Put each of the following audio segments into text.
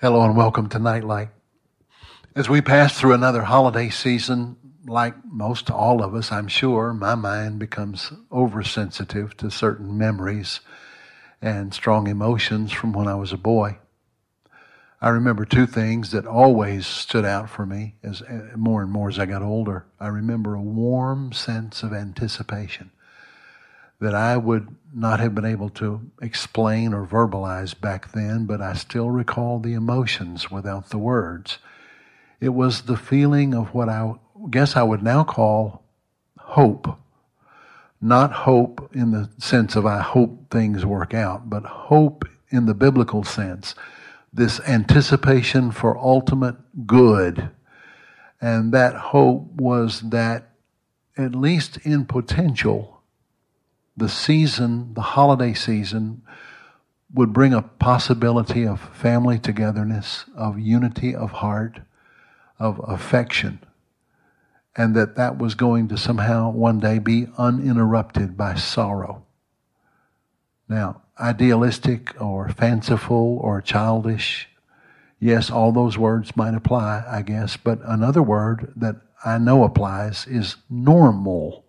Hello and welcome to Nightlight. As we pass through another holiday season, like most all of us, I'm sure, my mind becomes oversensitive to certain memories and strong emotions from when I was a boy. I remember two things that always stood out for me as more and more as I got older. I remember a warm sense of anticipation that I would not have been able to explain or verbalize back then, but I still recall the emotions without the words. It was the feeling of what I guess I would now call hope. Not hope in the sense of I hope things work out, but hope in the biblical sense, this anticipation for ultimate good. And that hope was that, at least in potential, the season, the holiday season, would bring a possibility of family togetherness, of unity of heart, of affection, and that was going to somehow one day be uninterrupted by sorrow. Now, idealistic or fanciful or childish, yes, all those words might apply, I guess, but another word that I know applies is normal.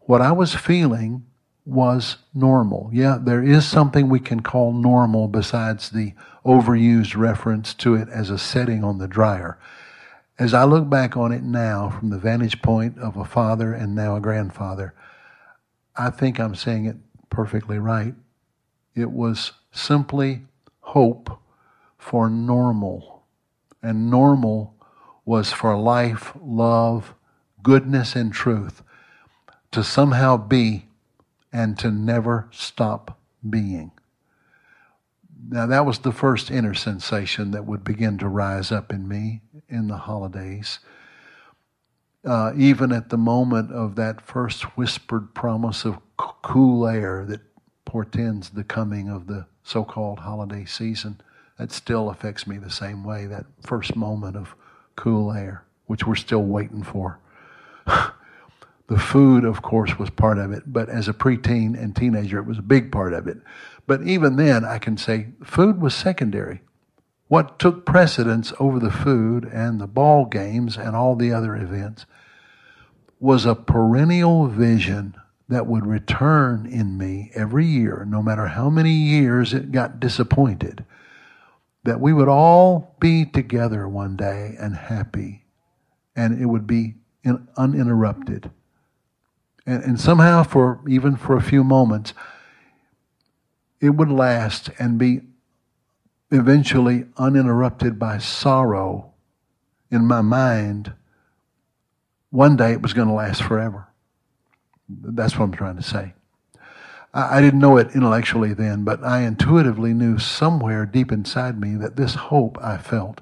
What I was feeling was normal. Yeah, there is something we can call normal besides the overused reference to it as a setting on the dryer. As I look back on it now from the vantage point of a father and now a grandfather, I think I'm saying it perfectly right. It was simply hope for normal. And normal was for life, love, goodness, and truth to somehow be and to never stop being. Now, that was the first inner sensation that would begin to rise up in me in the holidays. Even at the moment of that first whispered promise of cool air that portends the coming of the so-called holiday season, that still affects me the same way, that first moment of cool air, which we're still waiting for. The food, of course, was part of it, but as a preteen and teenager, it was a big part of it. But even then, I can say food was secondary. What took precedence over the food and the ball games and all the other events was a perennial vision that would return in me every year, no matter how many years it got disappointed, that we would all be together one day and happy, and it would be uninterrupted. And somehow, even for a few moments, it would last and be eventually uninterrupted by sorrow. In my mind, one day it was going to last forever. That's what I'm trying to say. I didn't know it intellectually then, but I intuitively knew somewhere deep inside me that this hope I felt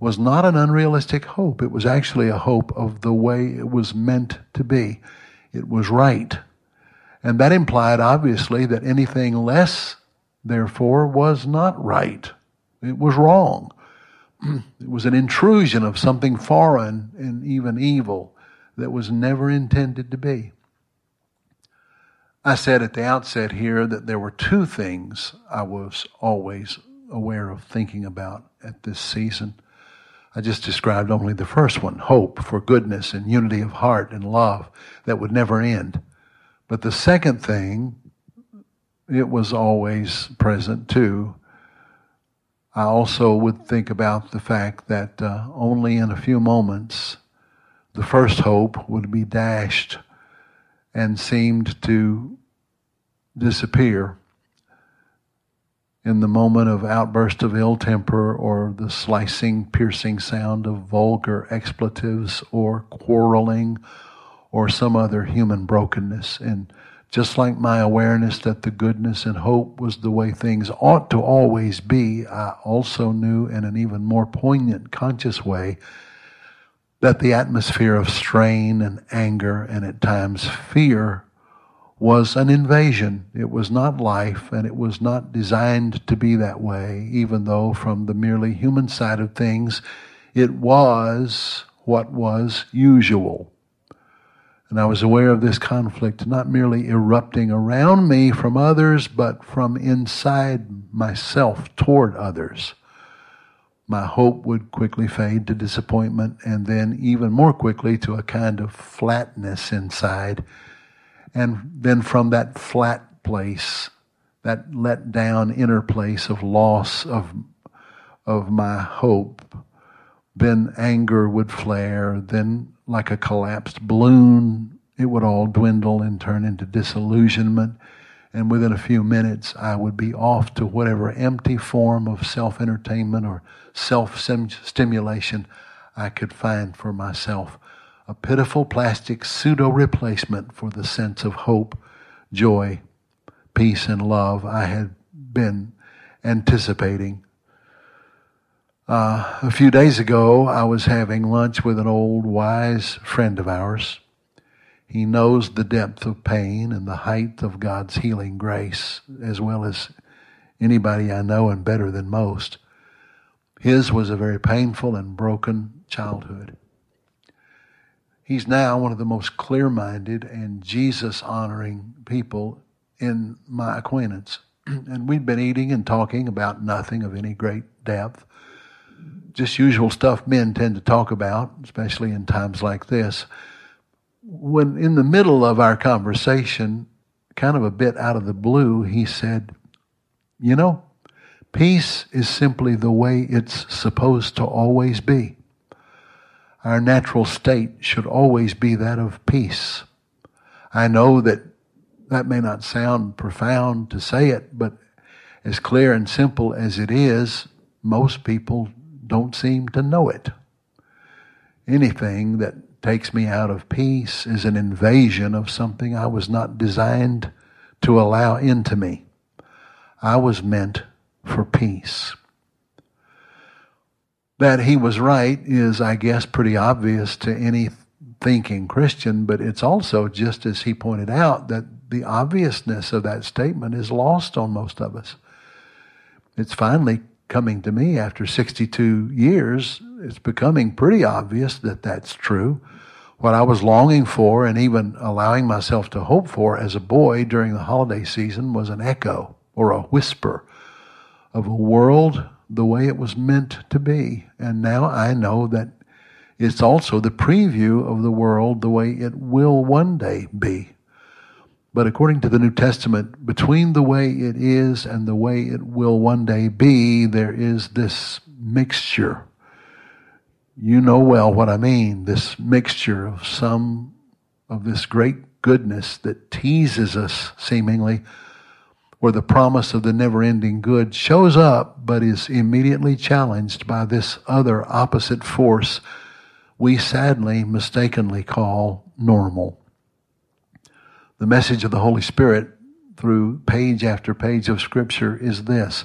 was not an unrealistic hope. It was actually a hope of the way it was meant to be. It was right. And that implied, obviously, that anything less, therefore, was not right. It was wrong. It was an intrusion of something foreign and even evil that was never intended to be. I said at the outset here that there were two things I was always aware of thinking about at this season. I just described only the first one, hope for goodness and unity of heart and love that would never end. But the second thing, it was always present too. I also would think about the fact that only in a few moments, the first hope would be dashed and seemed to disappear in the moment of outburst of ill temper or the slicing, piercing sound of vulgar expletives or quarreling or some other human brokenness. And just like my awareness that the goodness and hope was the way things ought to always be, I also knew in an even more poignant, conscious way that the atmosphere of strain and anger and at times fear was an invasion. It was not life, and it was not designed to be that way, even though from the merely human side of things, it was what was usual. And I was aware of this conflict not merely erupting around me from others, but from inside myself toward others. my hope would quickly fade to disappointment, and then even more quickly to a kind of flatness inside. And then from that flat place, that let down inner place of loss of my hope, then anger would flare, then like a collapsed balloon, it would all dwindle and turn into disillusionment. And within a few minutes, I would be off to whatever empty form of self-entertainment or self-stimulation I could find for myself. A pitiful plastic pseudo-replacement for the sense of hope, joy, peace, and love I had been anticipating. A few days ago, I was having lunch with an old, wise friend of ours. He knows the depth of pain and the height of God's healing grace as well as anybody I know, and better than most. His was a very painful and broken childhood. He's now one of the most clear-minded and Jesus-honoring people in my acquaintance. And we'd been eating and talking about nothing of any great depth, just usual stuff men tend to talk about, especially in times like this. When in the middle of our conversation, kind of a bit out of the blue, he said, "You know, peace is simply the way it's supposed to always be. Our natural state should always be that of peace. I know that may not sound profound to say it, but as clear and simple as it is, most people don't seem to know it. Anything that takes me out of peace is an invasion of something I was not designed to allow into me. I was meant for peace." That he was right is, I guess, pretty obvious to any thinking Christian, but it's also, just as he pointed out, that the obviousness of that statement is lost on most of us. It's finally coming to me after 62 years, it's becoming pretty obvious that that's true. What I was longing for and even allowing myself to hope for as a boy during the holiday season was an echo or a whisper of a world the way it was meant to be. And now I know that it's also the preview of the world the way it will one day be. But according to the New Testament, between the way it is and the way it will one day be, there is this mixture. You know well what I mean, this mixture of some of this great goodness that teases us seemingly, where the promise of the never-ending good shows up but is immediately challenged by this other opposite force we sadly, mistakenly call normal. The message of the Holy Spirit through page after page of Scripture is this: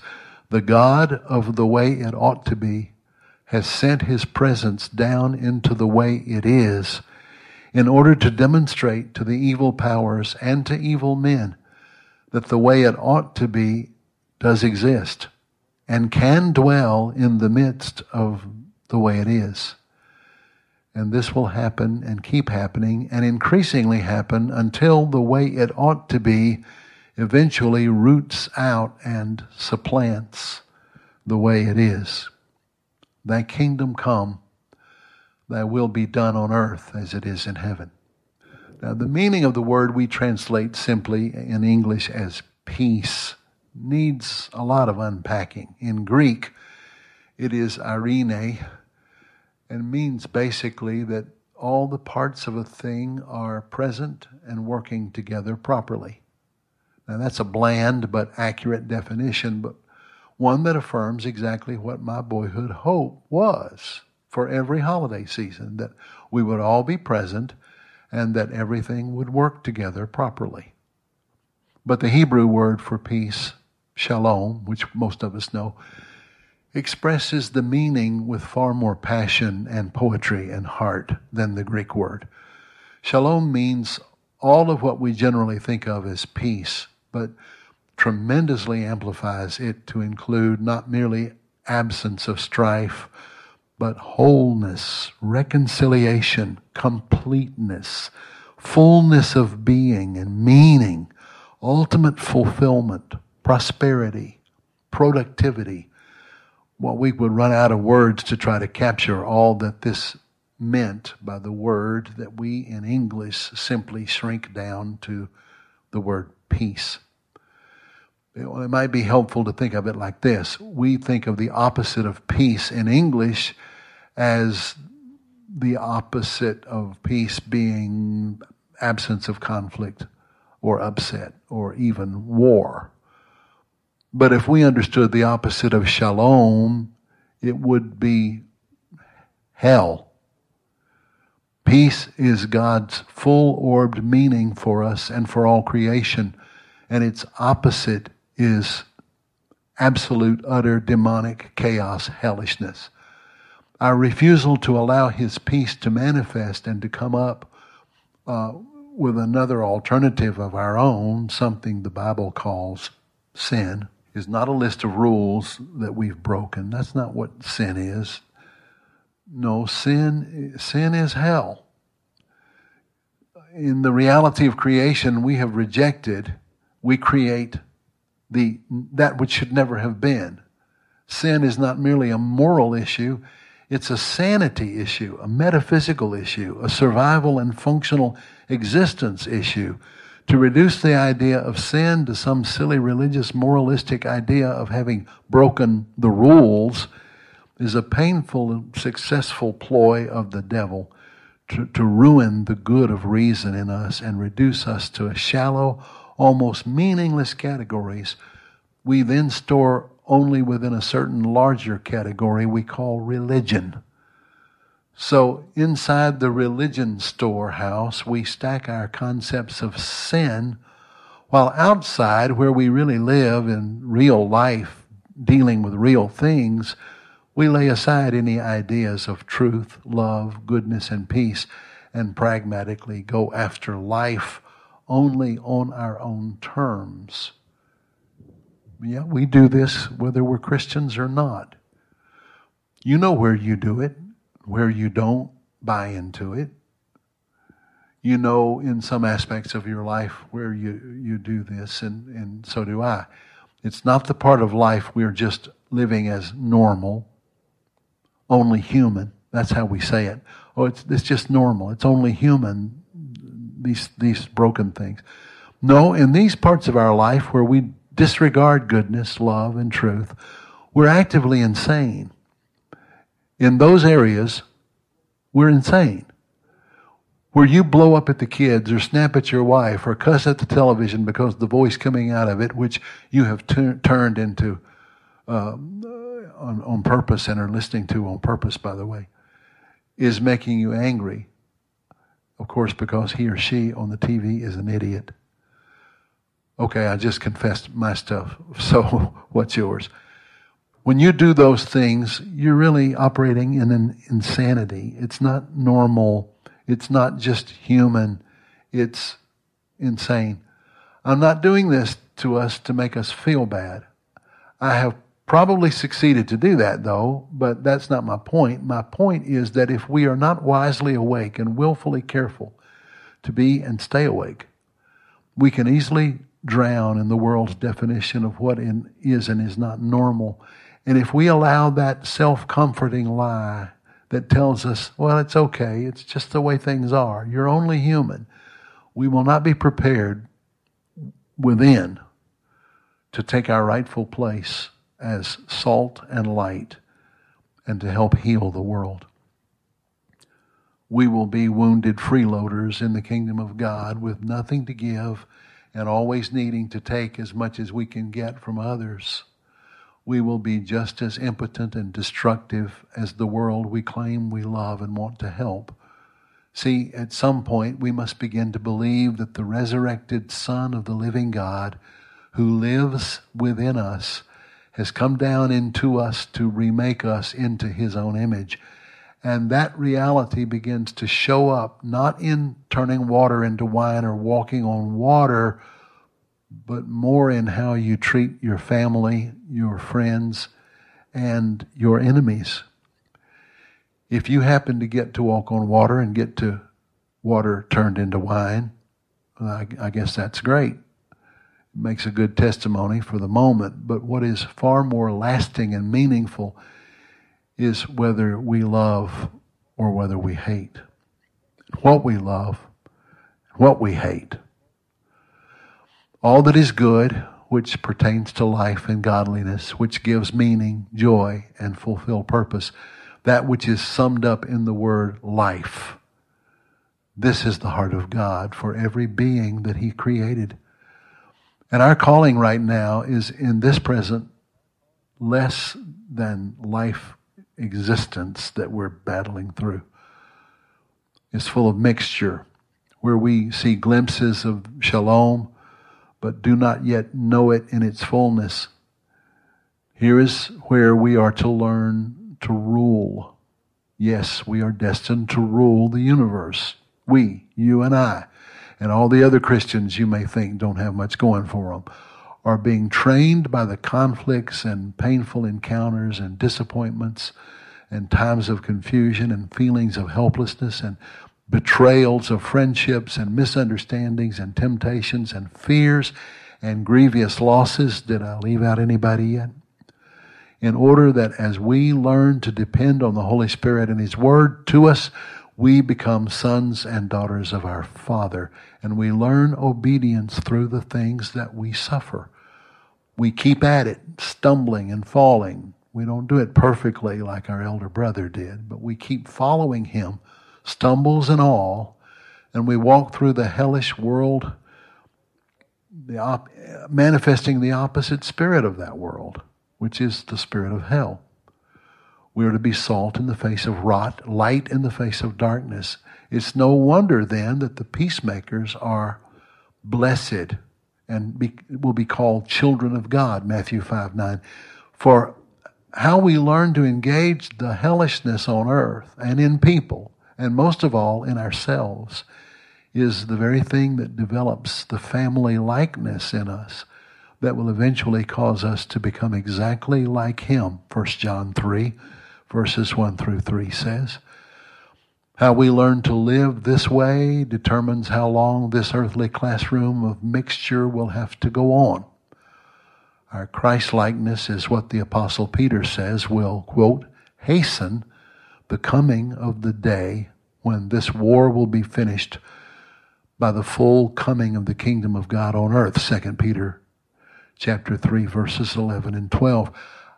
the God of the way it ought to be has sent His presence down into the way it is in order to demonstrate to the evil powers and to evil men that the way it ought to be does exist and can dwell in the midst of the way it is. And this will happen and keep happening and increasingly happen until the way it ought to be eventually roots out and supplants the way it is. Thy kingdom come, thy will be done on earth as it is in heaven. Now, the meaning of the word we translate simply in English as peace needs a lot of unpacking. In Greek, it is eirene, and means basically that all the parts of a thing are present and working together properly. Now that's a bland but accurate definition, but one that affirms exactly what my boyhood hope was for every holiday season, that we would all be present and that everything would work together properly. But the Hebrew word for peace, shalom, which most of us know, expresses the meaning with far more passion and poetry and heart than the Greek word. Shalom means all of what we generally think of as peace, but tremendously amplifies it to include not merely absence of strife, but wholeness, reconciliation, completeness, fullness of being and meaning, ultimate fulfillment, prosperity, productivity, well, we would run out of words to try to capture all that this meant by the word that we in English simply shrink down to the word peace. It might be helpful to think of it like this. We think of the opposite of peace in English as the opposite of peace being absence of conflict or upset or even war. But if we understood the opposite of shalom, it would be hell. Peace is God's full-orbed meaning for us and for all creation, and its opposite is absolute, utter, demonic chaos, hellishness. Our refusal to allow His peace to manifest and to come up with another alternative of our own, something the Bible calls sin, is not a list of rules that we've broken. That's not what sin is. No, sin is hell. In the reality of creation, we have rejected, we create that which should never have been. Sin is not merely a moral issue, it's a sanity issue, a metaphysical issue, a survival and functional existence issue. To reduce the idea of sin to some silly religious moralistic idea of having broken the rules is a painful and successful ploy of the devil to ruin the good of reason in us and reduce us to a shallow, almost meaningless categories we then store only within a certain larger category we call religion. So inside the religion storehouse, we stack our concepts of sin, while outside, where we really live in real life, dealing with real things, we lay aside any ideas of truth, love, goodness, and peace, and pragmatically go after life only on our own terms. Yeah, we do this whether we're Christians or not. You know where you do it, where you don't buy into it. You know in some aspects of your life where you do this, and so do I. It's not the part of life we're just living as normal. Only human. That's how we say it. Oh, it's just normal. It's only human, these broken things. No, in these parts of our life where we disregard goodness, love, and truth, we're actively insane. In those areas, we're insane. Where you blow up at the kids or snap at your wife or cuss at the television because the voice coming out of it, which you have turned into on purpose and are listening to on purpose, by the way, is making you angry, of course, because he or she on the TV is an idiot. Okay, I just confessed my stuff, so what's yours? When you do those things, you're really operating in an insanity. It's not normal. It's not just human. It's insane. I'm not doing this to us to make us feel bad. I have probably succeeded to do that, though, but that's not my point. My point is that if we are not wisely awake and willfully careful to be and stay awake, we can easily drown in the world's definition of what is and is not normal. And if we allow that self-comforting lie that tells us, well, it's okay, it's just the way things are, you're only human, we will not be prepared within to take our rightful place as salt and light, and to help heal the world. We will be wounded freeloaders in the kingdom of God with nothing to give and always needing to take as much as we can get from others. We will be just as impotent and destructive as the world we claim we love and want to help. See, at some point we must begin to believe that the resurrected Son of the living God, who lives within us, has come down into us to remake us into His own image. And that reality begins to show up, not in turning water into wine or walking on water, but more in how you treat your family, your friends, and your enemies. If you happen to get to walk on water and get to water turned into wine, I guess that's great. makes a good testimony for the moment, but what is far more lasting and meaningful is whether we love or whether we hate. What we love, what we hate. All that is good, which pertains to life and godliness, which gives meaning, joy, and fulfill purpose, that which is summed up in the word life. This is the heart of God for every being that He created. And our calling right now is in this present less than life existence that we're battling through. It's full of mixture, where we see glimpses of shalom, but do not yet know it in its fullness. Here is where we are to learn to rule. Yes, we are destined to rule the universe. We, you and I, and all the other Christians you may think don't have much going for them, are being trained by the conflicts and painful encounters and disappointments and times of confusion and feelings of helplessness and betrayals of friendships and misunderstandings and temptations and fears and grievous losses. Did I leave out anybody yet? In order that as we learn to depend on the Holy Spirit and His Word to us, we become sons and daughters of our Father, and we learn obedience through the things that we suffer. We keep at it, stumbling and falling. We don't do it perfectly like our elder brother did, but we keep following him, stumbles and all, and we walk through the hellish world, manifesting the opposite spirit of that world, which is the spirit of hell. We are to be salt in the face of rot, light in the face of darkness. It's no wonder then that the peacemakers are blessed and will be called children of God, Matthew 5:9. For how we learn to engage the hellishness on earth and in people, and most of all in ourselves, is the very thing that develops the family likeness in us that will eventually cause us to become exactly like Him, 1 John 3, verses 1 through 3 says. How we learn to live this way determines how long this earthly classroom of mixture will have to go on. Our Christ-likeness is what the Apostle Peter says will, quote, hasten the coming of the day when this war will be finished by the full coming of the kingdom of God on earth, 2 Peter chapter 3, verses 11 and 12.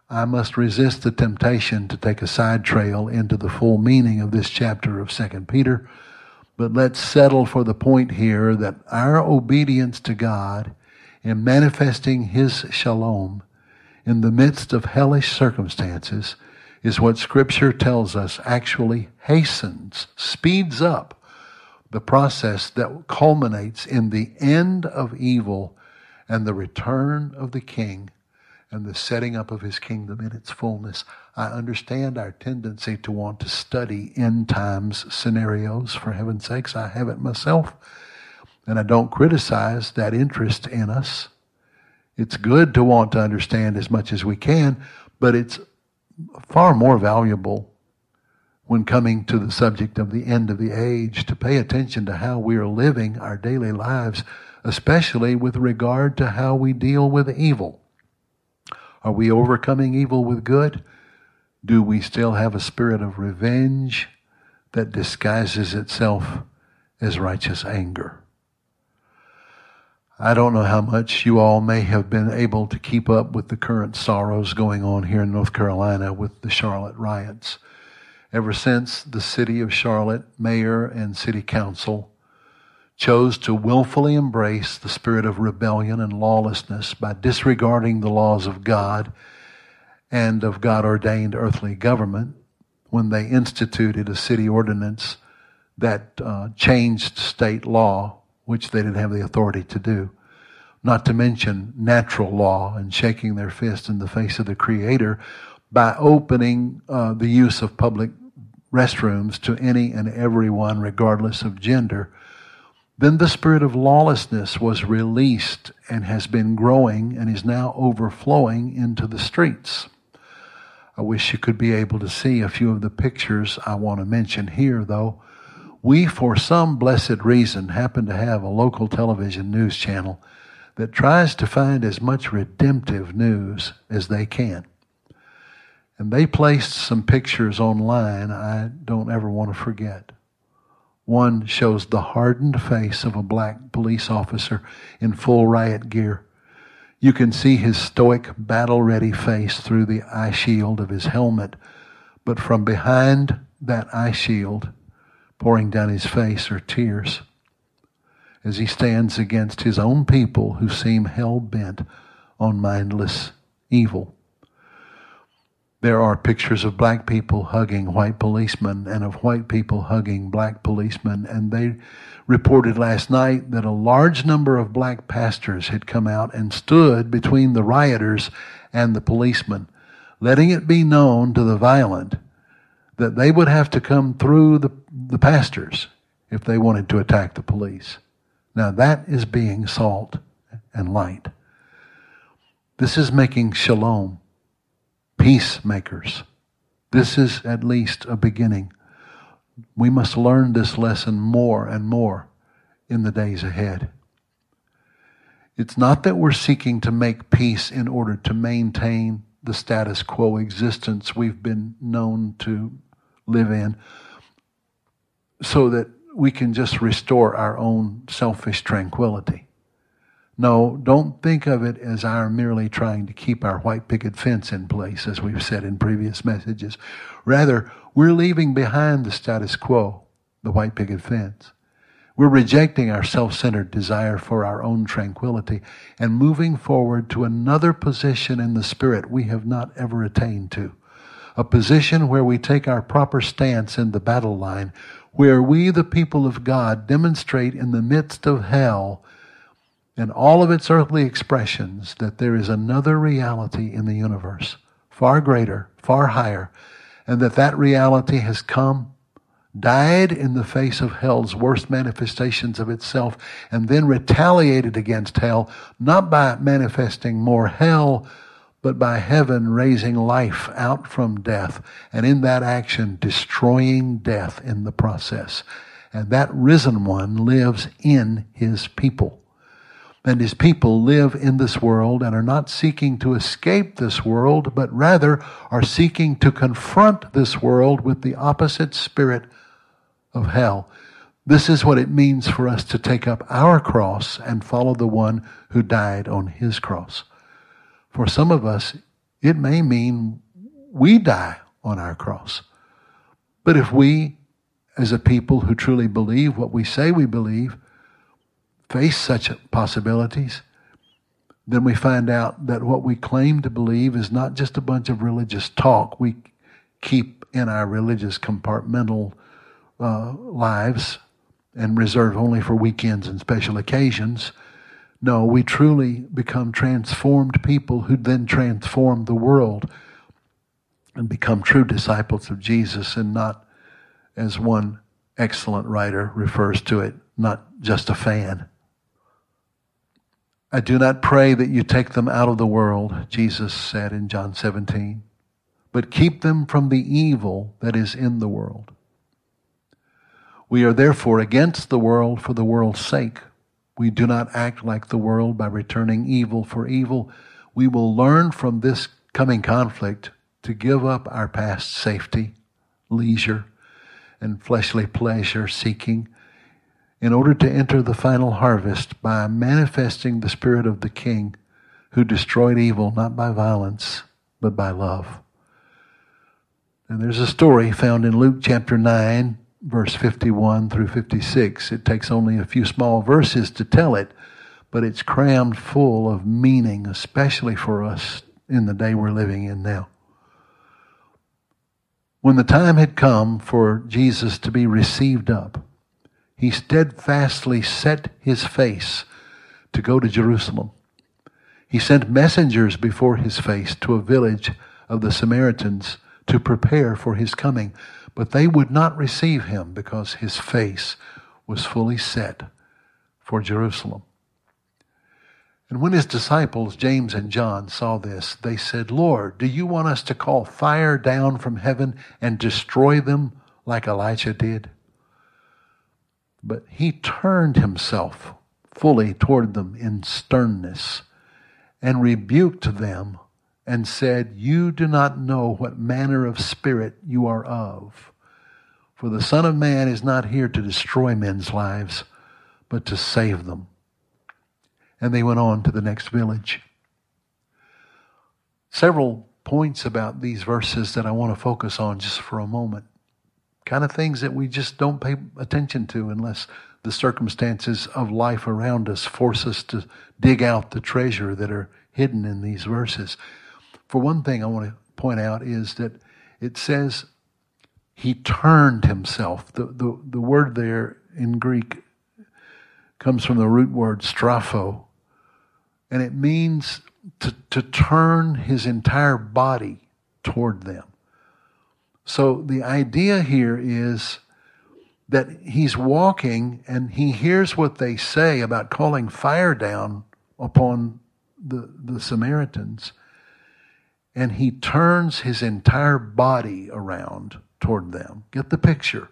I must resist the temptation to take a side trail into the full meaning of this chapter of 2 Peter, but let's settle for the point here that our obedience to God in manifesting His shalom in the midst of hellish circumstances is what Scripture tells us actually hastens, speeds up the process that culminates in the end of evil and the return of the King and the setting up of His kingdom in its fullness. I understand our tendency to want to study end times scenarios. For heaven's sakes, I have it myself. And I don't criticize that interest in us. It's good to want to understand as much as we can, but it's far more valuable when coming to the subject of the end of the age to pay attention to how we are living our daily lives, especially with regard to how we deal with evil. Are we overcoming evil with good? Do we still have a spirit of revenge that disguises itself as righteous anger? I don't know how much you all may have been able to keep up with the current sorrows going on here in North Carolina with the Charlotte riots. Ever since the city of Charlotte, mayor and city council chose to willfully embrace the spirit of rebellion and lawlessness by disregarding the laws of God and of God-ordained earthly government when they instituted a city ordinance that changed state law, which they didn't have the authority to do, not to mention natural law and shaking their fist in the face of the Creator by opening the use of public restrooms to any and everyone, regardless of gender. Then the spirit of lawlessness was released and has been growing and is now overflowing into the streets. I wish you could be able to see a few of the pictures I want to mention here, though. We, for some blessed reason, happen to have a local television news channel that tries to find as much redemptive news as they can. And they placed some pictures online I don't ever want to forget. One shows the hardened face of a black police officer in full riot gear. You can see his stoic, battle-ready face through the eye shield of his helmet, but from behind that eye shield, pouring down his face are tears as he stands against his own people who seem hell-bent on mindless evil. There are pictures of black people hugging white policemen and of white people hugging black policemen. And they reported last night that a large number of black pastors had come out and stood between the rioters and the policemen, letting it be known to the violent that they would have to come through the pastors if they wanted to attack the police. Now that is being salt and light. This is making shalom. Peacemakers. This is at least a beginning. We must learn this lesson more and more in the days ahead. It's not that we're seeking to make peace in order to maintain the status quo existence we've been known to live in, so that we can just restore our own selfish tranquility. No, don't think of it as our merely trying to keep our white picket fence in place, as we've said in previous messages. Rather, we're leaving behind the status quo, the white picket fence. We're rejecting our self-centered desire for our own tranquility and moving forward to another position in the spirit we have not ever attained to, a position where we take our proper stance in the battle line, where we, the people of God, demonstrate in the midst of hell and all of its earthly expressions that there is another reality in the universe, far greater, far higher, and that reality has come, died in the face of hell's worst manifestations of itself, and then retaliated against hell, not by manifesting more hell, but by heaven raising life out from death, and in that action destroying death in the process. And that risen one lives in his people. And his people live in this world and are not seeking to escape this world, but rather are seeking to confront this world with the opposite spirit of hell. This is what it means for us to take up our cross and follow the one who died on his cross. For some of us, it may mean we die on our cross. But if we, as a people who truly believe what we say we believe, face such possibilities, then we find out that what we claim to believe is not just a bunch of religious talk we keep in our religious compartmental lives and reserve only for weekends and special occasions. No, we truly become transformed people who then transform the world and become true disciples of Jesus, and not, as one excellent writer refers to it, not just a fan. I do not pray that you take them out of the world, Jesus said in John 17, but keep them from the evil that is in the world. We are therefore against the world for the world's sake. We do not act like the world by returning evil for evil. We will learn from this coming conflict to give up our past safety, leisure, and fleshly pleasure seeking, in order to enter the final harvest by manifesting the spirit of the King who destroyed evil, not by violence, but by love. And there's a story found in Luke chapter 9, verse 51 through 56. It takes only a few small verses to tell it, but it's crammed full of meaning, especially for us in the day we're living in now. When the time had come for Jesus to be received up, he steadfastly set his face to go to Jerusalem. He sent messengers before his face to a village of the Samaritans to prepare for his coming, but they would not receive him because his face was fully set for Jerusalem. And when his disciples, James and John, saw this, they said, "Lord, do you want us to call fire down from heaven and destroy them like Elijah did?" But he turned himself fully toward them in sternness, and rebuked them and said, "You do not know what manner of spirit you are of. For the Son of Man is not here to destroy men's lives, but to save them." And they went on to the next village. Several points about these verses that I want to focus on just for a moment. Kind of things that we just don't pay attention to unless the circumstances of life around us force us to dig out the treasure that are hidden in these verses. For one thing I want to point out is that it says he turned himself. The word there in Greek comes from the root word strapho, and it means to turn his entire body toward them. So the idea here is that he's walking and he hears what they say about calling fire down upon the Samaritans, and he turns his entire body around toward them. Get the picture?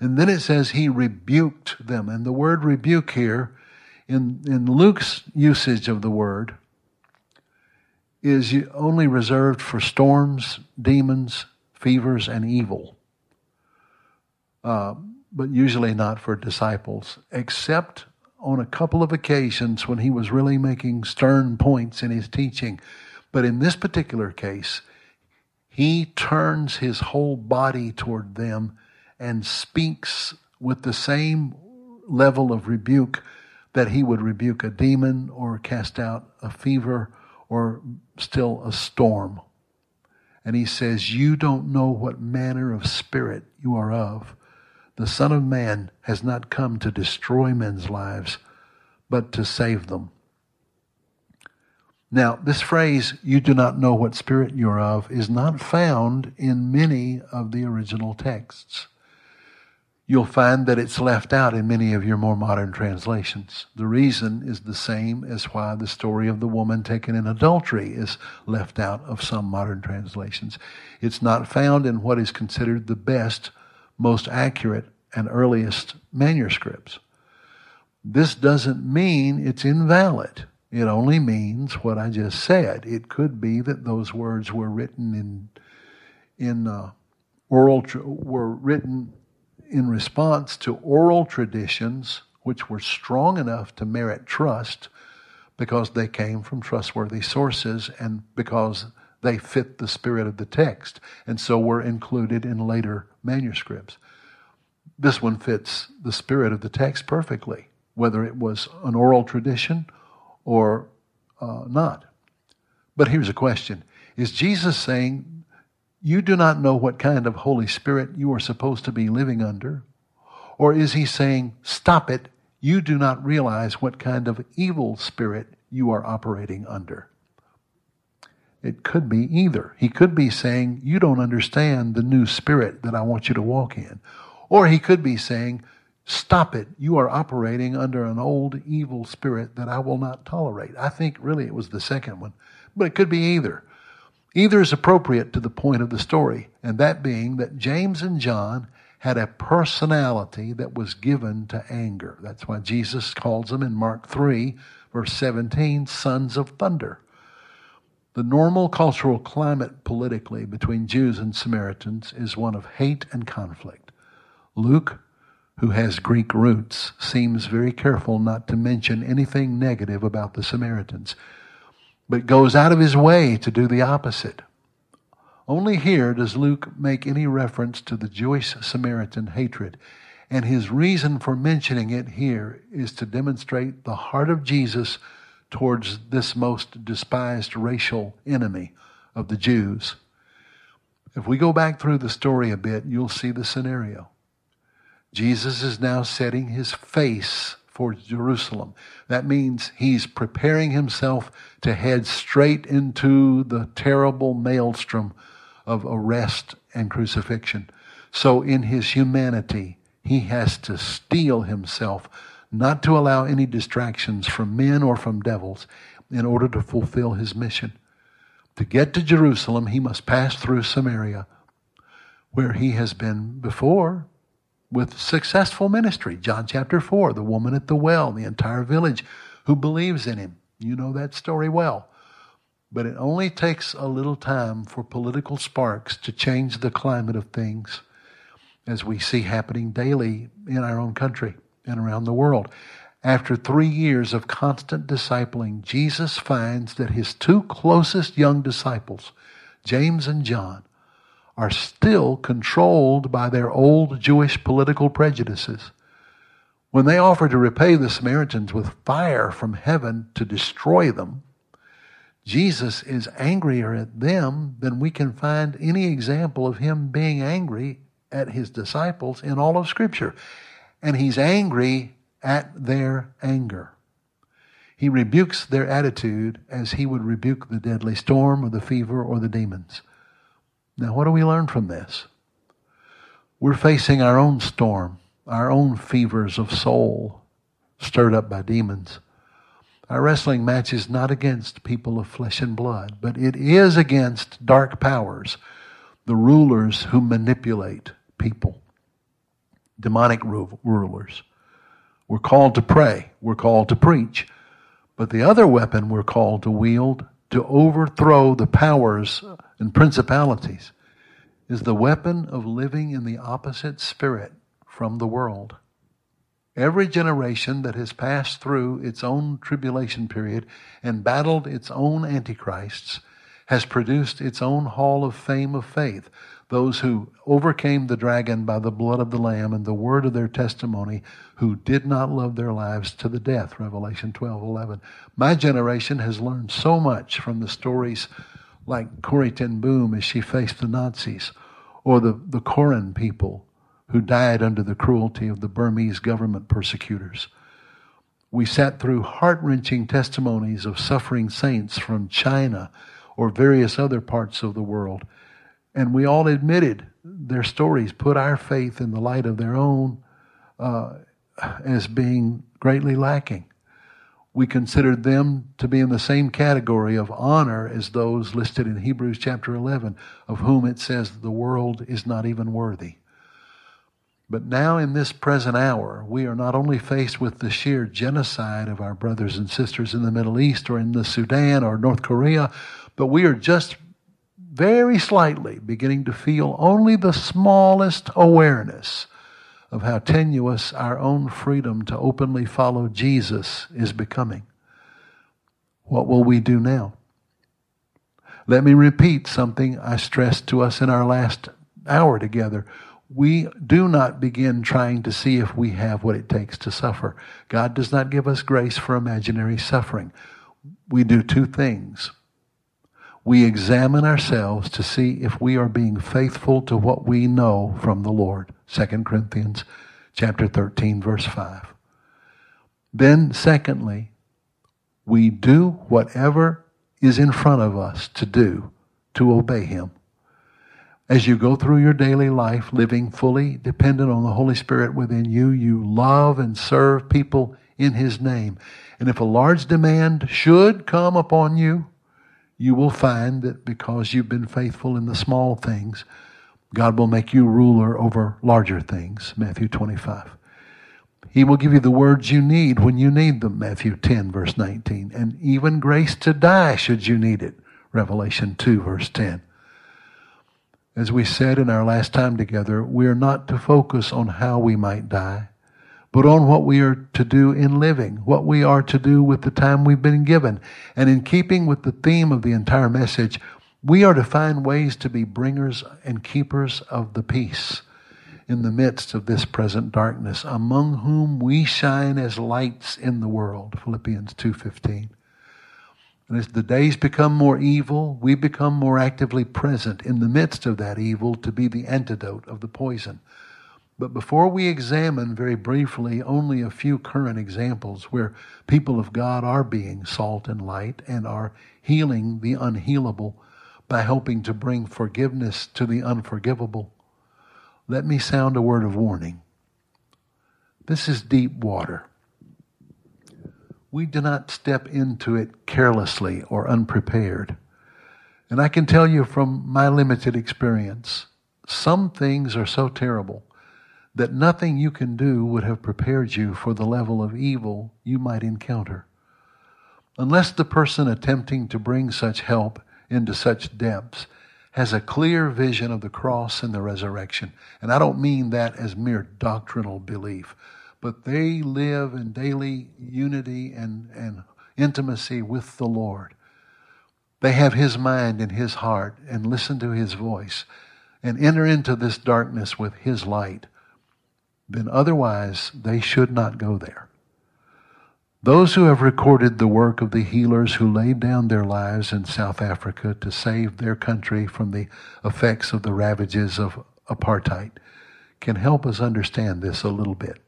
And then it says he rebuked them. And the word rebuke here, in Luke's usage of the word, is only reserved for storms, demons, fevers, and evil. But usually not for disciples, except on a couple of occasions when he was really making stern points in his teaching. But in this particular case, he turns his whole body toward them and speaks with the same level of rebuke that he would rebuke a demon or cast out a fever or still a storm. And he says, "You don't know what manner of spirit you are of. The Son of Man has not come to destroy men's lives, but to save them." Now, this phrase, "you do not know what spirit you're of," is not found in many of the original texts. You'll find that it's left out in many of your more modern translations. The reason is the same as why the story of the woman taken in adultery is left out of some modern translations. It's not found in what is considered the best, most accurate, and earliest manuscripts. This doesn't mean it's invalid. It only means what I just said. It could be that those words were written in response to oral traditions which were strong enough to merit trust because they came from trustworthy sources and because they fit the spirit of the text, and so were included in later manuscripts. This one fits the spirit of the text perfectly, whether it was an oral tradition or not. But here's a question. Is Jesus saying, "You do not know what kind of Holy Spirit you are supposed to be living under"? Or is he saying, "Stop it, you do not realize what kind of evil spirit you are operating under"? It could be either. He could be saying, "You don't understand the new spirit that I want you to walk in." Or he could be saying, "Stop it, you are operating under an old evil spirit that I will not tolerate." I think really it was the second one, but it could be either. Either is appropriate to the point of the story, and that being that James and John had a personality that was given to anger. That's why Jesus calls them in Mark 3, verse 17, sons of thunder. The normal cultural climate politically between Jews and Samaritans is one of hate and conflict. Luke, who has Greek roots, seems very careful not to mention anything negative about the Samaritans, but goes out of his way to do the opposite. Only here does Luke make any reference to the Jewish-Samaritan hatred, and his reason for mentioning it here is to demonstrate the heart of Jesus towards this most despised racial enemy of the Jews. If we go back through the story a bit, you'll see the scenario. Jesus is now setting his face for Jerusalem. That means he's preparing himself to head straight into the terrible maelstrom of arrest and crucifixion. So in his humanity, he has to steel himself, not to allow any distractions from men or from devils, in order to fulfill his mission. To get to Jerusalem, he must pass through Samaria, where he has been before with successful ministry. John chapter 4, the woman at the well, the entire village who believes in him. You know that story well. But it only takes a little time for political sparks to change the climate of things, as we see happening daily in our own country and around the world. After 3 years of constant discipling, Jesus finds that his two closest young disciples, James and John, are still controlled by their old Jewish political prejudices. When they offer to repay the Samaritans with fire from heaven to destroy them, Jesus is angrier at them than we can find any example of him being angry at his disciples in all of Scripture. And he's angry at their anger. He rebukes their attitude as he would rebuke the deadly storm or the fever or the demons. Now, what do we learn from this? We're facing our own storm, our own fevers of soul stirred up by demons. Our wrestling match is not against people of flesh and blood, but it is against dark powers, the rulers who manipulate people, demonic rulers. We're called to pray. We're called to preach. But the other weapon we're called to wield to overthrow the powers and principalities is the weapon of living in the opposite spirit from the world. Every generation that has passed through its own tribulation period and battled its own antichrists has produced its own hall of fame of faith. Those who overcame the dragon by the blood of the Lamb and the word of their testimony, who did not love their lives to the death, Revelation 12:11. My generation has learned so much from the stories like Corrie ten Boom as she faced the Nazis, or the Koran people who died under the cruelty of the Burmese government persecutors. We sat through heart-wrenching testimonies of suffering saints from China or various other parts of the world. And we all admitted their stories put our faith in the light of their own as being greatly lacking. We considered them to be in the same category of honor as those listed in Hebrews chapter 11, of whom it says the world is not even worthy. But now in this present hour, we are not only faced with the sheer genocide of our brothers and sisters in the Middle East or in the Sudan or North Korea, but we are just very slightly beginning to feel only the smallest awareness of how tenuous our own freedom to openly follow Jesus is becoming. What will we do now? Let me repeat something I stressed to us in our last hour together. We do not begin trying to see if we have what it takes to suffer. God does not give us grace for imaginary suffering. We do two things. We examine ourselves to see if we are being faithful to what we know from the Lord. 2 Corinthians chapter 13, verse 5. Then, secondly, we do whatever is in front of us to do to obey him. As you go through your daily life, living fully dependent on the Holy Spirit within you, you love and serve people in his name. And if a large demand should come upon you, you will find that because you've been faithful in the small things, God will make you ruler over larger things, Matthew 25. He will give you the words you need when you need them, Matthew 10, verse 19. And even grace to die should you need it, Revelation 2, verse 10. As we said in our last time together, we are not to focus on how we might die, but on what we are to do in living, what we are to do with the time we've been given. And in keeping with the theme of the entire message, we are to find ways to be bringers and keepers of the peace in the midst of this present darkness, among whom we shine as lights in the world, Philippians 2:15. And as the days become more evil, we become more actively present in the midst of that evil to be the antidote of the poison. But before we examine very briefly only a few current examples where people of God are being salt and light and are healing the unhealable by helping to bring forgiveness to the unforgivable, let me sound a word of warning. This is deep water. We do not step into it carelessly or unprepared. And I can tell you from my limited experience, some things are so terrible that nothing you can do would have prepared you for the level of evil you might encounter. Unless the person attempting to bring such help into such depths has a clear vision of the cross and the resurrection. And I don't mean that as mere doctrinal belief, but they live in daily unity and intimacy with the Lord. They have His mind in His heart and listen to His voice and enter into this darkness with His light. Then otherwise, they should not go there. Those who have recorded the work of the healers who laid down their lives in South Africa to save their country from the effects of the ravages of apartheid can help us understand this a little bit.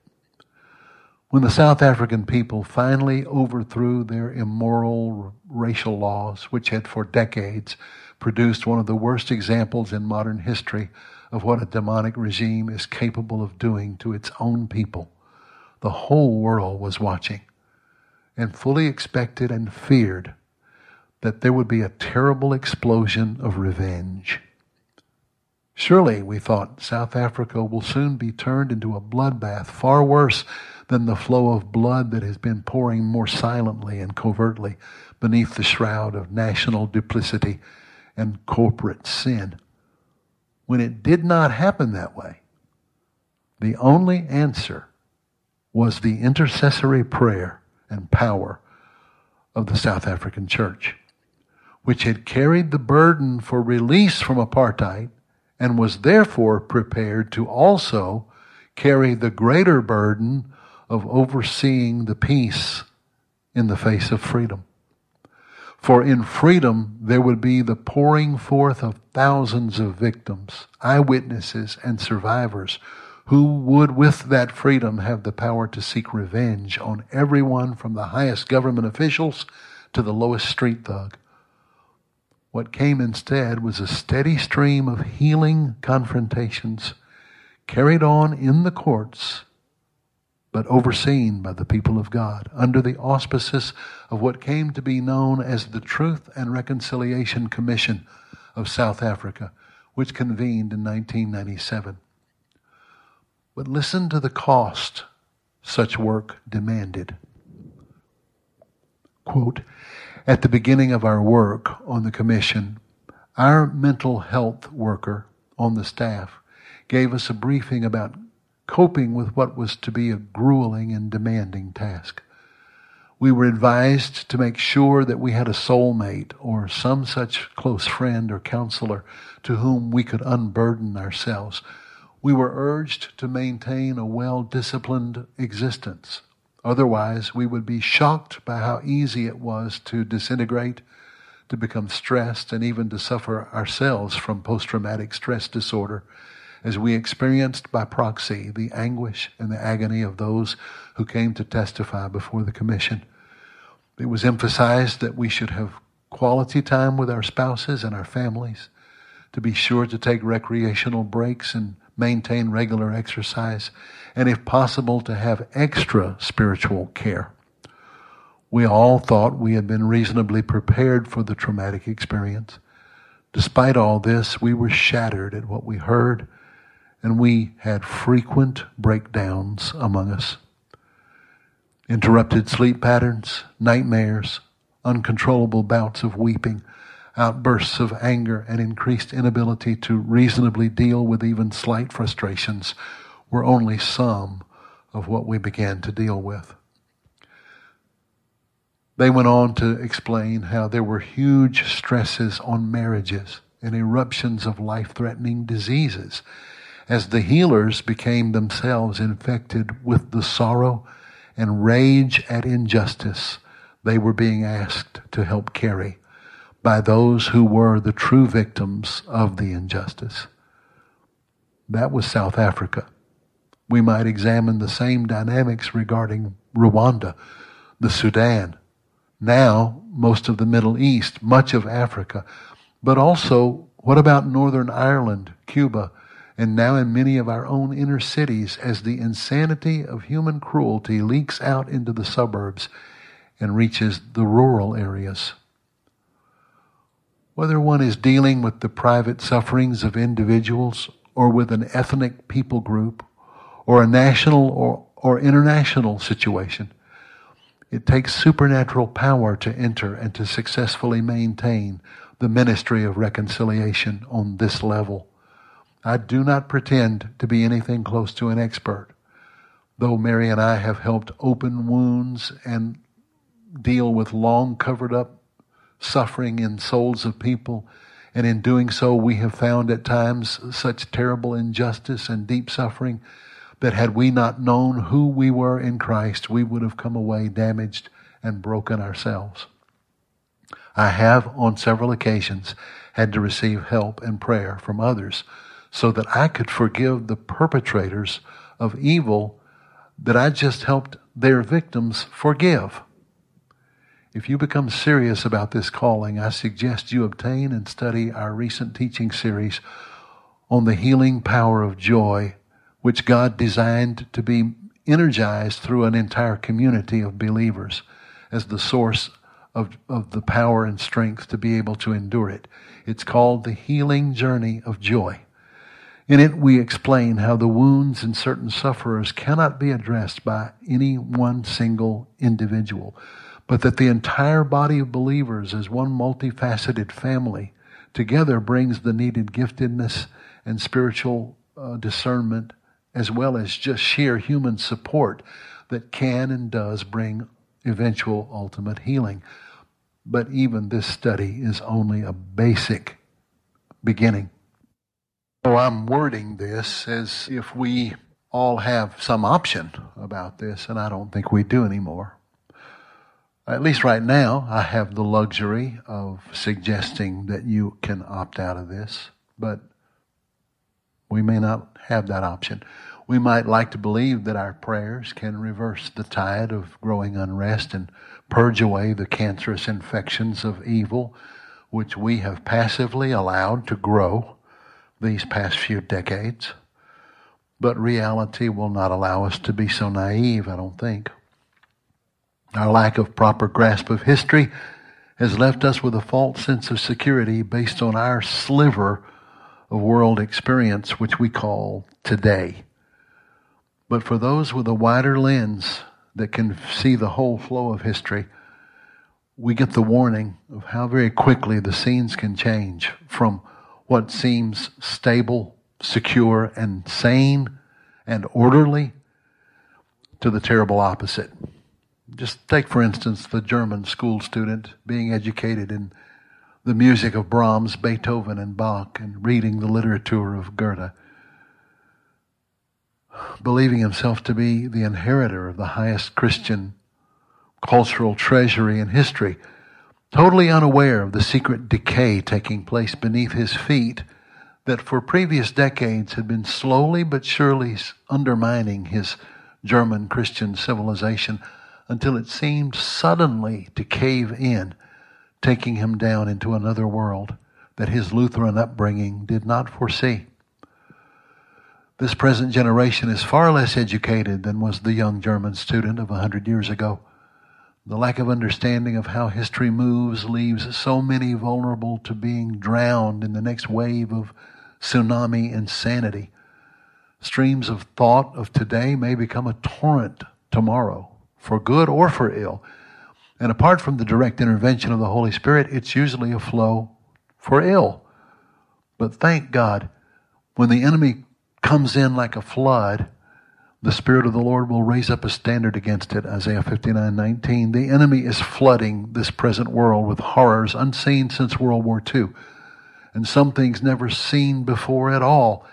When the South African people finally overthrew their immoral racial laws, which had for decades produced one of the worst examples in modern history of what a demonic regime is capable of doing to its own people, the whole world was watching and fully expected and feared that there would be a terrible explosion of revenge. Surely, we thought, South Africa will soon be turned into a bloodbath far worse than the flow of blood that has been pouring more silently and covertly beneath the shroud of national duplicity and corporate sin. When it did not happen that way, the only answer was the intercessory prayer and power of the South African church, which had carried the burden for release from apartheid and was therefore prepared to also carry the greater burden of overseeing the peace in the face of freedom. For in freedom, there would be the pouring forth of thousands of victims, eyewitnesses, and survivors who would, with that freedom, have the power to seek revenge on everyone from the highest government officials to the lowest street thug. What came instead was a steady stream of healing confrontations carried on in the courts, but overseen by the people of God under the auspices of what came to be known as the Truth and Reconciliation Commission of South Africa, which convened in 1997. But listen to the cost such work demanded. Quote, "At the beginning of our work on the commission, our mental health worker on the staff gave us a briefing about coping with what was to be a grueling and demanding task. We were advised to make sure that we had a soulmate or some such close friend or counselor to whom we could unburden ourselves. We were urged to maintain a well-disciplined existence. Otherwise, we would be shocked by how easy it was to disintegrate, to become stressed, and even to suffer ourselves from post-traumatic stress disorder, as we experienced by proxy the anguish and the agony of those who came to testify before the commission. It was emphasized that we should have quality time with our spouses and our families, to be sure to take recreational breaks and maintain regular exercise, and if possible, to have extra spiritual care. We all thought we had been reasonably prepared for the traumatic experience. Despite all this, we were shattered at what we heard, and we had frequent breakdowns among us. Interrupted sleep patterns, nightmares, uncontrollable bouts of weeping, outbursts of anger, and increased inability to reasonably deal with even slight frustrations were only some of what we began to deal with." They went on to explain how there were huge stresses on marriages and eruptions of life-threatening diseases, as the healers became themselves infected with the sorrow and rage at injustice they were being asked to help carry by those who were the true victims of the injustice. That was South Africa. We might examine the same dynamics regarding Rwanda, the Sudan, now most of the Middle East, much of Africa, but also what about Northern Ireland, Cuba, and now in many of our own inner cities, as the insanity of human cruelty leaks out into the suburbs and reaches the rural areas. Whether one is dealing with the private sufferings of individuals or with an ethnic people group or a national or international situation. It takes supernatural power to enter and to successfully maintain the ministry of reconciliation on this level. I do not pretend to be anything close to an expert, though Mary and I have helped open wounds and deal with long covered up suffering in souls of people. And in doing so, we have found at times such terrible injustice and deep suffering that had we not known who we were in Christ, we would have come away damaged and broken ourselves. I have, on several occasions, had to receive help and prayer from others so that I could forgive the perpetrators of evil that I just helped their victims forgive. If you become serious about this calling, I suggest you obtain and study our recent teaching series on the healing power of joy, which God designed to be energized through an entire community of believers as the source of the power and strength to be able to endure it. It's called The Healing Journey of Joy. In it, we explain how the wounds in certain sufferers cannot be addressed by any one single individual, but that the entire body of believers as one multifaceted family together brings the needed giftedness and spiritual discernment, as well as just sheer human support that can and does bring eventual ultimate healing. But even this study is only a basic beginning. So I'm wording this as if we all have some option about this, and I don't think we do anymore. At least right now, I have the luxury of suggesting that you can opt out of this, but we may not have that option. We might like to believe that our prayers can reverse the tide of growing unrest and purge away the cancerous infections of evil, which we have passively allowed to grow these past few decades. But reality will not allow us to be so naive, I don't think. Our lack of proper grasp of history has left us with a false sense of security based on our sliver of world experience, which we call today. But for those with a wider lens that can see the whole flow of history, we get the warning of how very quickly the scenes can change from what seems stable, secure, and sane and orderly to the terrible opposite. Just take, for instance, the German school student being educated in the music of Brahms, Beethoven, and Bach, and reading the literature of Goethe, believing himself to be the inheritor of the highest Christian cultural treasury in history, totally unaware of the secret decay taking place beneath his feet that for previous decades had been slowly but surely undermining his German Christian civilization, until it seemed suddenly to cave in, taking him down into another world that his Lutheran upbringing did not foresee. This present generation is far less educated than was the young German student of 100 years ago. The lack of understanding of how history moves leaves so many vulnerable to being drowned in the next wave of tsunami insanity. Streams of thought of today may become a torrent tomorrow, for good or for ill. And apart from the direct intervention of the Holy Spirit, it's usually a flow for ill. But thank God, when the enemy comes in like a flood, the Spirit of the Lord will raise up a standard against it. Isaiah 59:19. The enemy is flooding this present world with horrors unseen since World War II, and some things never seen before at all,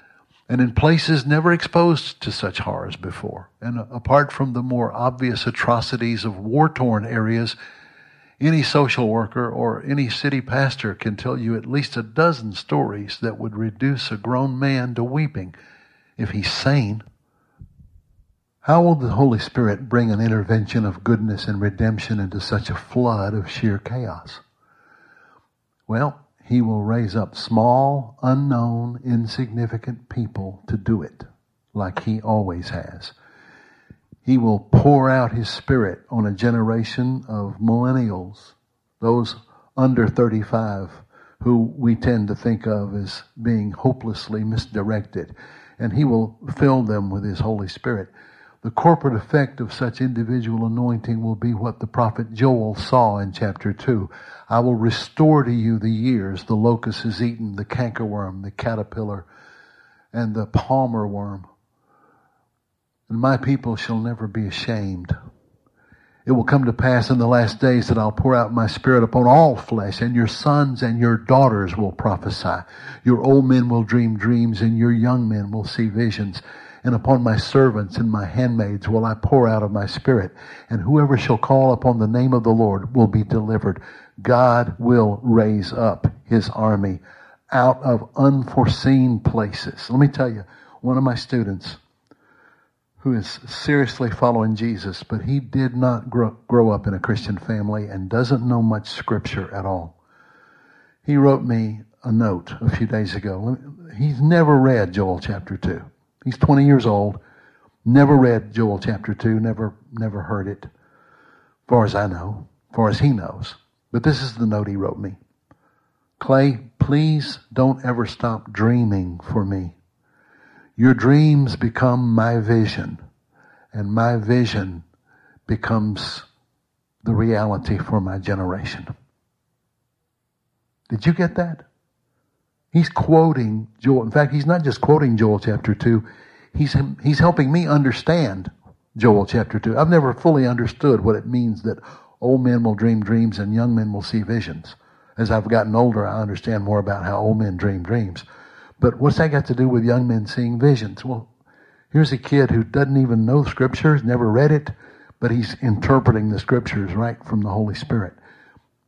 and in places never exposed to such horrors before. And apart from the more obvious atrocities of war-torn areas, any social worker or any city pastor can tell you at least a dozen stories that would reduce a grown man to weeping if he's sane. How will the Holy Spirit bring an intervention of goodness and redemption into such a flood of sheer chaos? Well, He will raise up small, unknown, insignificant people to do it, like He always has. He will pour out His Spirit on a generation of millennials, those under 35, who we tend to think of as being hopelessly misdirected, and he will fill them with his Holy Spirit. The corporate effect of such individual anointing will be what the prophet Joel saw in chapter 2. I will restore to you the years the locust has eaten, the cankerworm, the caterpillar, and the palmer worm. And my people shall never be ashamed. It will come to pass in the last days that I'll pour out my spirit upon all flesh, and your sons and your daughters will prophesy. Your old men will dream dreams, and your young men will see visions. And upon my servants and my handmaids will I pour out of my spirit. And whoever shall call upon the name of the Lord will be delivered. God will raise up his army out of unforeseen places. Let me tell you, one of my students who is seriously following Jesus, but he did not grow up in a Christian family and doesn't know much scripture at all. He wrote me a note a few days ago. He's never read Joel chapter 2. He's 20 years old, never read Joel chapter 2, never heard it, far as I know, far as he knows. But this is the note he wrote me. Clay, please don't ever stop dreaming for me. Your dreams become my vision, and my vision becomes the reality for my generation. Did you get that? He's quoting Joel. In fact, he's not just quoting Joel chapter 2. He's helping me understand Joel chapter 2. I've never fully understood what it means that old men will dream dreams and young men will see visions. As I've gotten older, I understand more about how old men dream dreams. But what's that got to do with young men seeing visions? Well, here's a kid who doesn't even know scriptures, never read it, but he's interpreting the scriptures right from the Holy Spirit.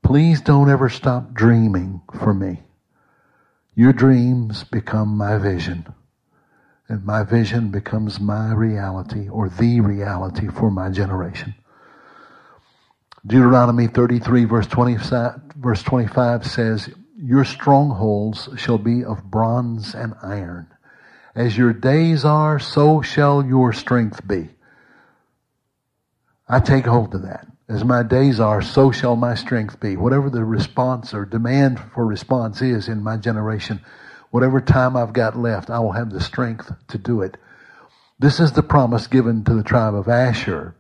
Please don't ever stop dreaming for me. Your dreams become my vision, and my vision becomes my reality, or the reality for my generation. Deuteronomy 33, verse 25 says, your strongholds shall be of bronze and iron. As your days are, so shall your strength be. I take hold of that. As my days are, so shall my strength be. Whatever the response or demand for response is in my generation, whatever time I've got left, I will have the strength to do it. This is the promise given to the tribe of Asher,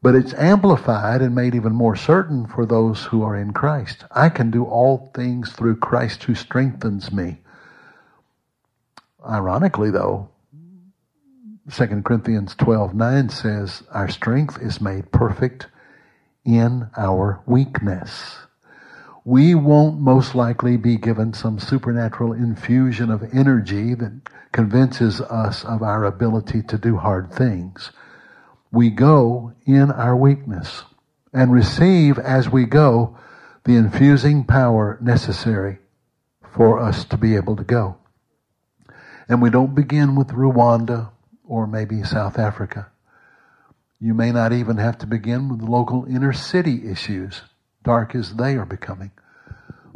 but it's amplified and made even more certain for those who are in Christ. I can do all things through Christ who strengthens me. Ironically, though, 2 Corinthians 12:9 says, our strength is made perfect in our weakness. We won't most likely be given some supernatural infusion of energy that convinces us of our ability to do hard things. We go in our weakness and receive as we go the infusing power necessary for us to be able to go. And we don't begin with Rwanda or maybe South Africa. You may not even have to begin with the local inner city issues, dark as they are becoming.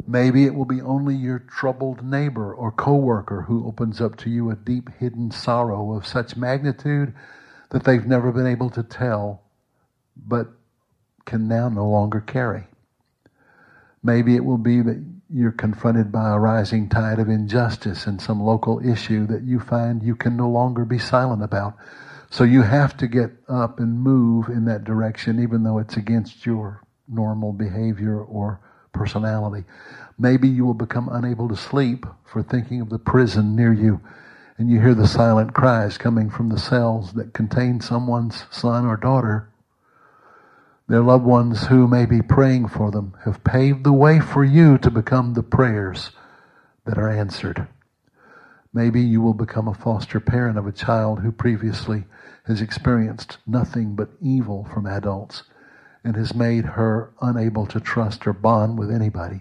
Maybe it will be only your troubled neighbor or coworker who opens up to you a deep hidden sorrow of such magnitude that they've never been able to tell, but can now no longer carry. Maybe it will be that you're confronted by a rising tide of injustice in some local issue that you find you can no longer be silent about. So you have to get up and move in that direction, even though it's against your normal behavior or personality. Maybe you will become unable to sleep for thinking of the prison near you, and you hear the silent cries coming from the cells that contain someone's son or daughter. Their loved ones who may be praying for them have paved the way for you to become the prayers that are answered. Maybe you will become a foster parent of a child who previously has experienced nothing but evil from adults and has made her unable to trust or bond with anybody.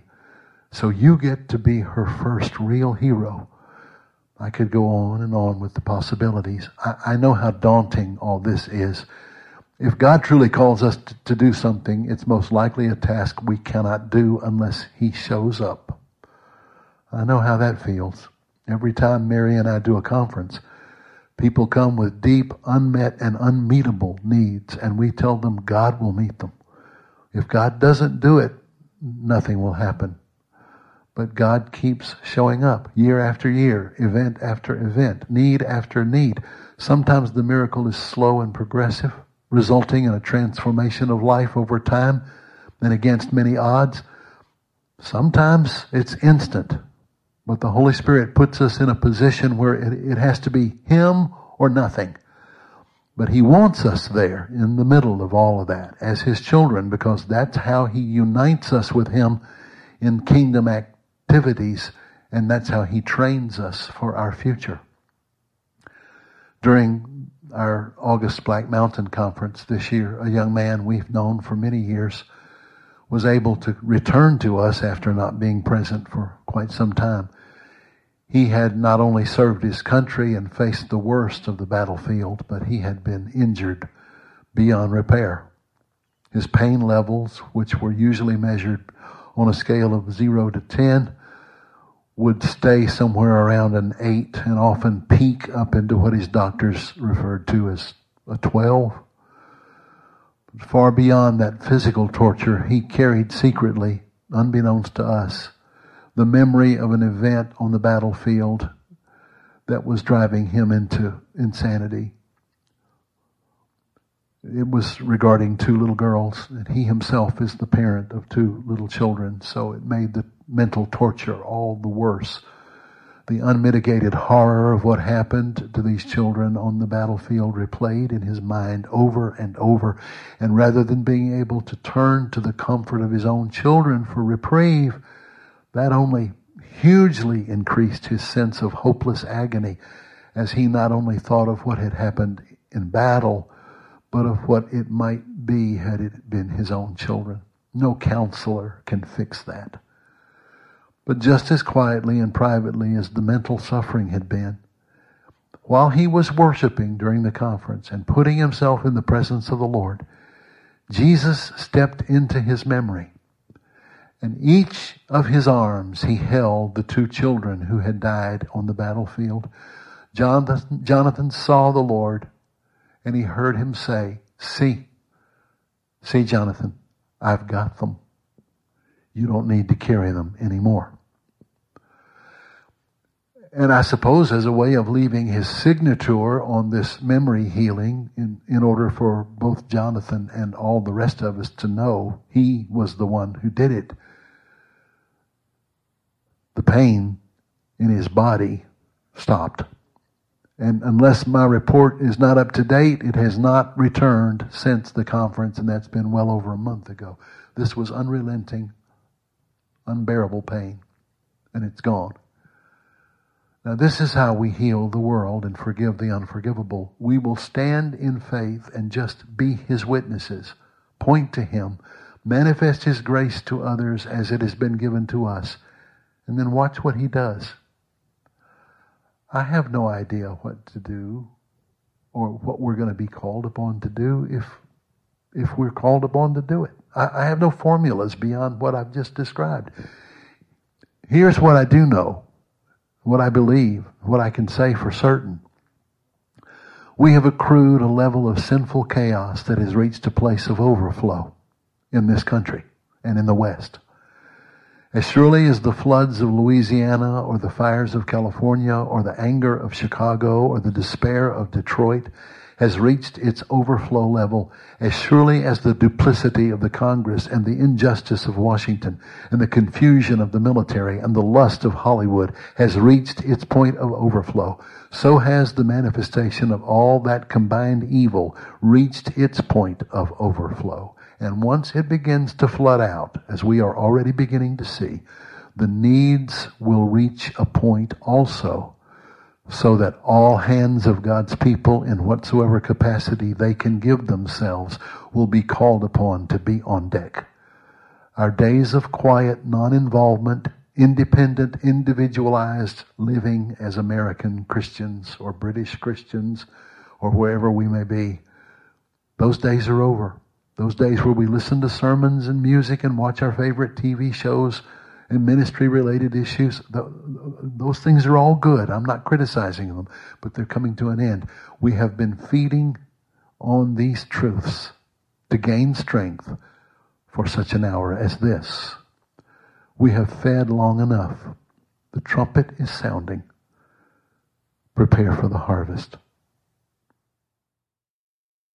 So you get to be her first real hero. I could go on and on with the possibilities. I know how daunting all this is. If God truly calls us to do something, it's most likely a task we cannot do unless He shows up. I know how that feels. Every time Mary and I do a conference, people come with deep, unmet, and unmeetable needs, and we tell them God will meet them. If God doesn't do it, nothing will happen. But God keeps showing up year after year, event after event, need after need. Sometimes the miracle is slow and progressive, resulting in a transformation of life over time and against many odds. Sometimes it's instant, but the Holy Spirit puts us in a position where it has to be Him or nothing. But He wants us there in the middle of all of that as His children, because that's how He unites us with Him in kingdom activities, and that's how He trains us for our future. During our August Black Mountain Conference this year, a young man we've known for many years was able to return to us after not being present for quite some time. He had not only served his country and faced the worst of the battlefield, but he had been injured beyond repair. His pain levels, which were usually measured on a scale of 0 to 10, would stay somewhere around an 8 and often peak up into what his doctors referred to as a 12. Far beyond that physical torture, he carried secretly, unbeknownst to us, the memory of an event on the battlefield that was driving him into insanity. It was regarding 2 little girls, and he himself is the parent of 2 little children, so it made the mental torture all the worse. The unmitigated horror of what happened to these children on the battlefield replayed in his mind over and over, and rather than being able to turn to the comfort of his own children for reprieve, that only hugely increased his sense of hopeless agony as he not only thought of what had happened in battle, but of what it might be had it been his own children. No counselor can fix that. But just as quietly and privately as the mental suffering had been, while he was worshiping during the conference and putting himself in the presence of the Lord, Jesus stepped into his memory. In each of his arms he held the 2 children who had died on the battlefield. Jonathan saw the Lord, and he heard him say, See, Jonathan, I've got them. You don't need to carry them anymore. And I suppose as a way of leaving his signature on this memory healing, in order for both Jonathan and all the rest of us to know he was the one who did it, the pain in his body stopped. And unless my report is not up to date, it has not returned since the conference, and that's been well over a month ago. This was unrelenting, unbearable pain, and it's gone. Now, this is how we heal the world and forgive the unforgivable. We will stand in faith and just be His witnesses, point to Him, manifest His grace to others as it has been given to us, and then watch what He does. I have no idea what to do or what we're going to be called upon to do if we're called upon to do it. I have no formulas beyond what I've just described. Here's what I do know, what I believe, what I can say for certain. We have accrued a level of sinful chaos that has reached a place of overflow in this country and in the West. As surely as the floods of Louisiana or the fires of California or the anger of Chicago or the despair of Detroit has reached its overflow level, as surely as the duplicity of the Congress and the injustice of Washington and the confusion of the military and the lust of Hollywood has reached its point of overflow, so has the manifestation of all that combined evil reached its point of overflow. And once it begins to flood out, as we are already beginning to see, the needs will reach a point also, so that all hands of God's people, in whatsoever capacity they can give themselves, will be called upon to be on deck. Our days of quiet, non-involvement, independent, individualized living as American Christians or British Christians or wherever we may be, those days are over. Those days where we listen to sermons and music and watch our favorite TV shows and ministry-related issues, those things are all good. I'm not criticizing them, but they're coming to an end. We have been feeding on these truths to gain strength for such an hour as this. We have fared long enough. The trumpet is sounding. Prepare for the harvest.